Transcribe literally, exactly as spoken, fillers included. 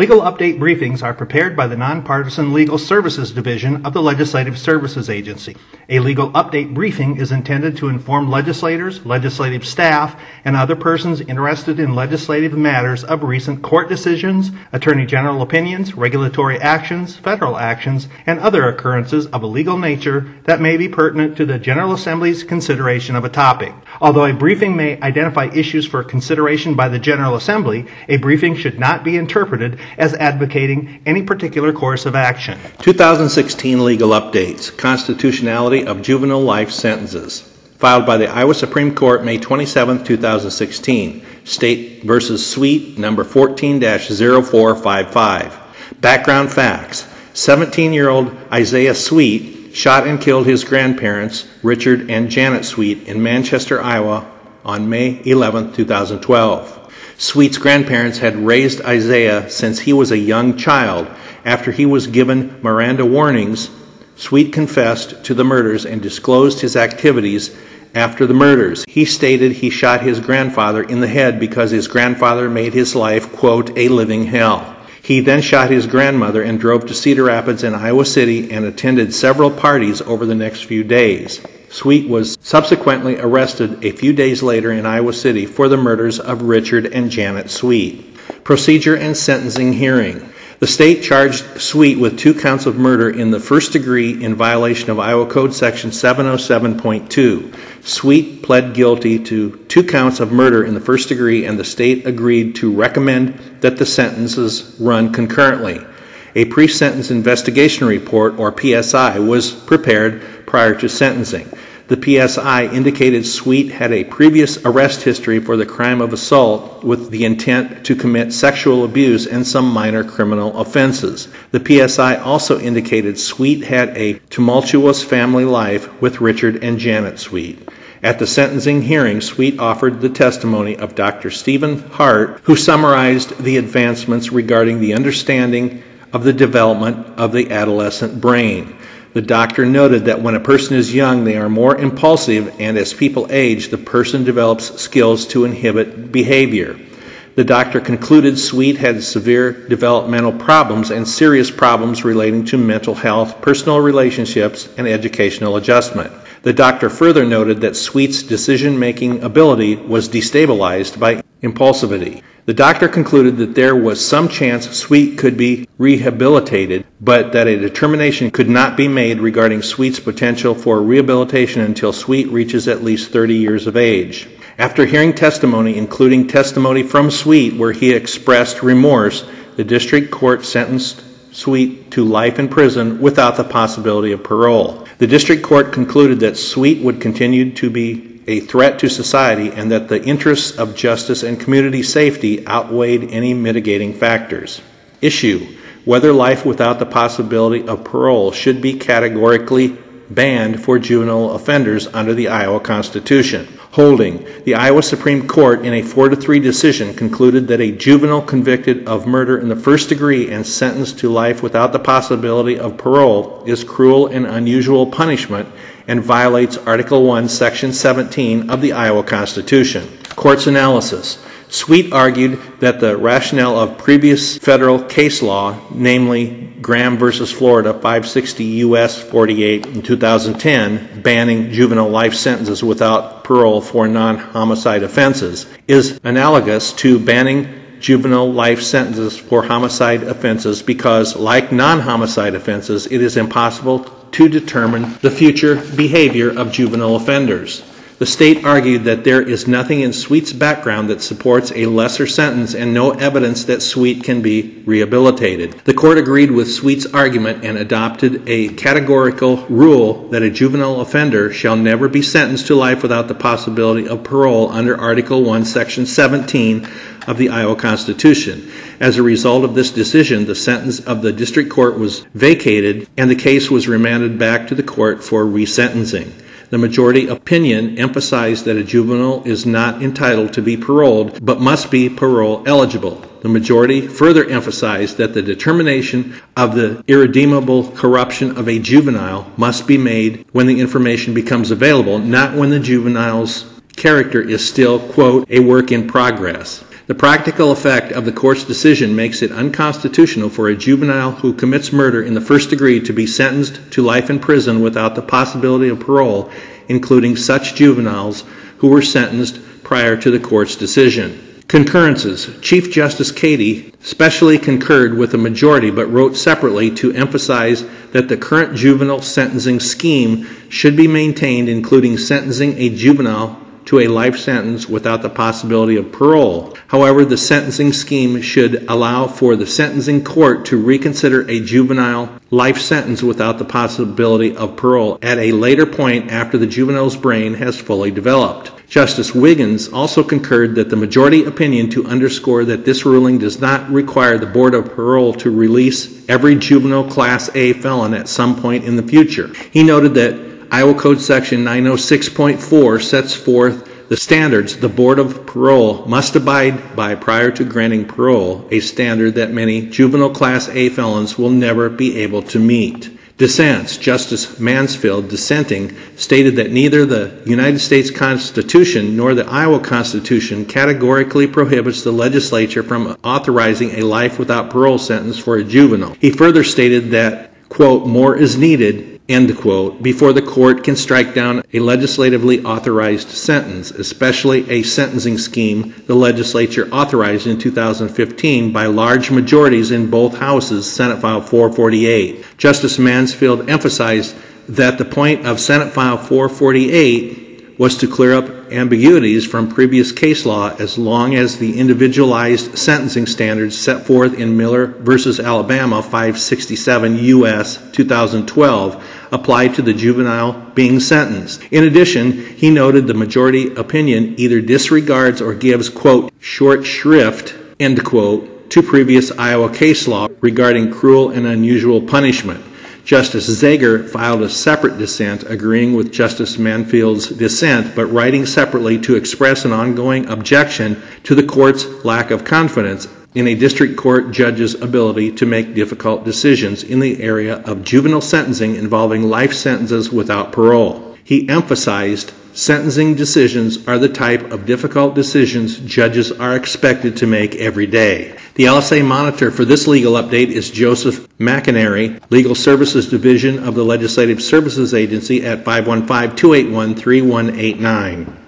Legal update briefings are prepared by the Nonpartisan Legal Services Division of the Legislative Services Agency. A legal update briefing is intended to inform legislators, legislative staff, and other persons interested in legislative matters of recent court decisions, attorney general opinions, regulatory actions, federal actions, and other occurrences of a legal nature that may be pertinent to the General Assembly's consideration of a topic. Although a briefing may identify issues for consideration by the General Assembly, a briefing should not be interpreted as advocating any particular course of action. twenty sixteen Legal Updates, Constitutionality of Juvenile Life Sentences, filed by the Iowa Supreme Court May twenty-seventh, two thousand sixteen, State v. Sweet, number fourteen dash oh four five five. Background facts. seventeen-year-old Isaiah Sweet shot and killed his grandparents, Richard and Janet Sweet, in Manchester, Iowa, on May eleventh, two thousand twelve. Sweet's grandparents had raised Isaiah since he was a young child. After he was given Miranda warnings, Sweet confessed to the murders and disclosed his activities after the murders. He stated he shot his grandfather in the head because his grandfather made his life, quote, a living hell. He then shot his grandmother and drove to Cedar Rapids in Iowa City and attended several parties over the next few days. Sweet was subsequently arrested a few days later in Iowa City for the murders of Richard and Janet Sweet. Procedure and sentencing hearing. The state charged Sweet with two counts of murder in the first degree in violation of Iowa Code Section seven oh seven point two. Sweet pled guilty to two counts of murder in the first degree, and the state agreed to recommend that the sentences run concurrently. A pre-sentence investigation report, or P S I, was prepared prior to sentencing. The P S I indicated Sweet had a previous arrest history for the crime of assault with the intent to commit sexual abuse and some minor criminal offenses. The P S I also indicated Sweet had a tumultuous family life with Richard and Janet Sweet. At the sentencing hearing, Sweet offered the testimony of Doctor Stephen Hart, who summarized the advancements regarding the understanding of the development of the adolescent brain. The doctor noted that when a person is young, they are more impulsive, and as people age, the person develops skills to inhibit behavior. The doctor concluded Sweet had severe developmental problems and serious problems relating to mental health, personal relationships, and educational adjustment. The doctor further noted that Sweet's decision-making ability was destabilized by impulsivity. The doctor concluded that there was some chance Sweet could be rehabilitated, but that a determination could not be made regarding Sweet's potential for rehabilitation until Sweet reaches at least thirty years of age. After hearing testimony, including testimony from Sweet where he expressed remorse, the district court sentenced Sweet to life in prison without the possibility of parole. The district court concluded that Sweet would continue to be a threat to society and that the interests of justice and community safety outweighed any mitigating factors. Issue: whether life without the possibility of parole should be categorically banned for juvenile offenders under the Iowa Constitution. Holding: the Iowa Supreme Court, in a four to three decision, concluded that a juvenile convicted of murder in the first degree and sentenced to life without the possibility of parole is cruel and unusual punishment and violates Article one, Section seventeen of the Iowa Constitution. Court's analysis. Sweet argued that the rationale of previous federal case law, namely Graham v. Florida, five sixty U S forty-eight in two thousand ten, banning juvenile life sentences without parole for non-homicide offenses, is analogous to banning juvenile life sentences for homicide offenses because, like non-homicide offenses, it is impossible to determine the future behavior of juvenile offenders. The state argued that there is nothing in Sweet's background that supports a lesser sentence and no evidence that Sweet can be rehabilitated. The court agreed with Sweet's argument and adopted a categorical rule that a juvenile offender shall never be sentenced to life without the possibility of parole under Article one, Section seventeen of the Iowa Constitution. As a result of this decision, the sentence of the district court was vacated and the case was remanded back to the court for resentencing. The majority opinion emphasized that a juvenile is not entitled to be paroled, but must be parole eligible. The majority further emphasized that the determination of the irredeemable corruption of a juvenile must be made when the information becomes available, not when the juvenile's character is still, quote, a work in progress. The practical effect of the court's decision makes it unconstitutional for a juvenile who commits murder in the first degree to be sentenced to life in prison without the possibility of parole, including such juveniles who were sentenced prior to the court's decision. Concurrences. Chief Justice Cady specially concurred with a majority but wrote separately to emphasize that the current juvenile sentencing scheme should be maintained, including sentencing a juvenile to a life sentence without the possibility of parole. However, the sentencing scheme should allow for the sentencing court to reconsider a juvenile life sentence without the possibility of parole at a later point after the juvenile's brain has fully developed. Justice Wiggins also concurred that the majority opinion to underscore that this ruling does not require the Board of Parole to release every juvenile Class A felon at some point in the future. He noted that Iowa Code Section nine oh six point four sets forth the standards the Board of Parole must abide by prior to granting parole, a standard that many juvenile Class A felons will never be able to meet. Dissents. Justice Mansfield, dissenting, stated that neither the United States Constitution nor the Iowa Constitution categorically prohibits the legislature from authorizing a life without parole sentence for a juvenile. He further stated that, quote, more is needed, end quote, before the court can strike down a legislatively authorized sentence, especially a sentencing scheme the legislature authorized in two thousand fifteen by large majorities in both houses, Senate File four forty-eight. Justice Mansfield emphasized that the point of Senate File four forty-eight was to clear up ambiguities from previous case law as long as the individualized sentencing standards set forth in Miller v. Alabama five sixty-seven U S twenty twelve applied to the juvenile being sentenced. In addition, he noted the majority opinion either disregards or gives, quote, short shrift, end quote, to previous Iowa case law regarding cruel and unusual punishment. Justice Zager filed a separate dissent, agreeing with Justice Mansfield's dissent, but writing separately to express an ongoing objection to the court's lack of confidence in a district court judge's ability to make difficult decisions in the area of juvenile sentencing involving life sentences without parole. He emphasized sentencing decisions are the type of difficult decisions judges are expected to make every day. The L S A monitor for this legal update is Joseph McEnary, Legal Services Division of the Legislative Services Agency at five one five, two eight one, three one eight nine.